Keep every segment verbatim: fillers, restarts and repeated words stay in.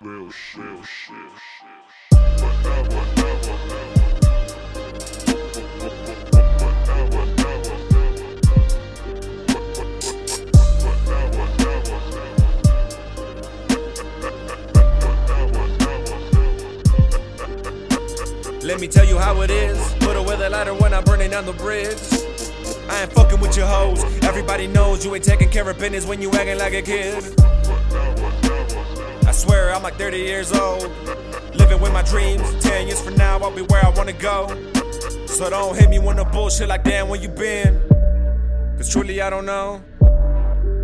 Real shit, real shit, shit. Whatever, whatever. Let me tell you how it is. Put away the lighter when I'm burning down the bridge. I ain't fucking with your hoes. Everybody knows you ain't taking care of business when you acting like a kid. I swear I'm like thirty years old, living with my dreams. Ten years from now I'll be where I wanna go. So don't hit me with no bullshit like damn where you been, cause truly I don't know.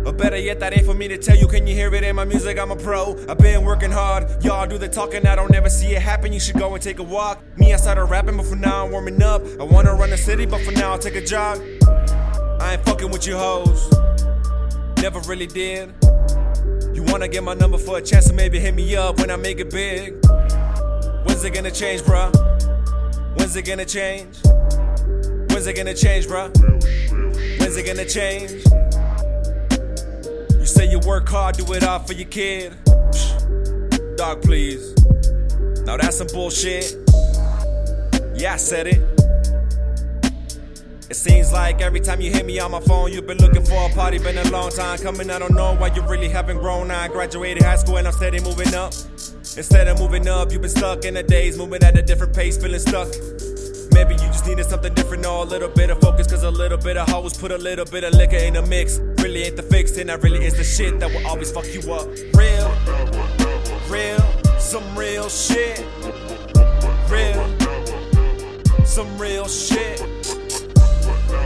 But better yet, that ain't for me to tell you. Can you hear it in my music? I'm a pro. I've been working hard. Y'all do the talking. I don't ever see it happen. You should go and take a walk. Me, I started rapping, but for now I'm warming up. I wanna run the city, but for now I'll take a jog. I ain't fucking with you hoes. Never really did. You wanna get my number for a chance to maybe hit me up when I make it big. When's it gonna change, bruh? When's it gonna change? When's it gonna change, bruh? When's it gonna change? You say you work hard, do it all for your kid. Psh, dog, please. Now that's some bullshit. Yeah, I said it. It seems like every time you hit me on my phone, you've been looking for a party, been a long time coming. I don't know why you really haven't grown. I graduated high school and I'm steady moving up. Instead of moving up, you've been stuck in the days, moving at a different pace, feeling stuck. Maybe you just needed something different, or a little bit of focus, cause a little bit of hoes put a little bit of liquor in the mix. Really ain't the fix, and that really is the shit that will always fuck you up. Real, real, some real shit. Real, some real shit.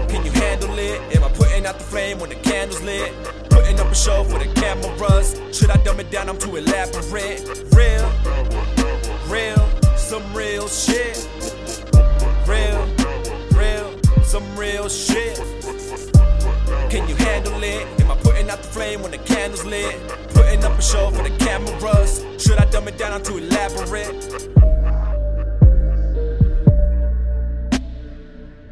Can you handle it? Am I putting out the flame when the candle's lit? Putting up a show for the cameras. Should I dumb it down? I'm too elaborate. Real, real, some real shit. Real, real, some real shit. Can you handle it? Am I putting out the flame when the candle's lit? Putting up a show for the cameras. Should I dumb it down? I'm too elaborate.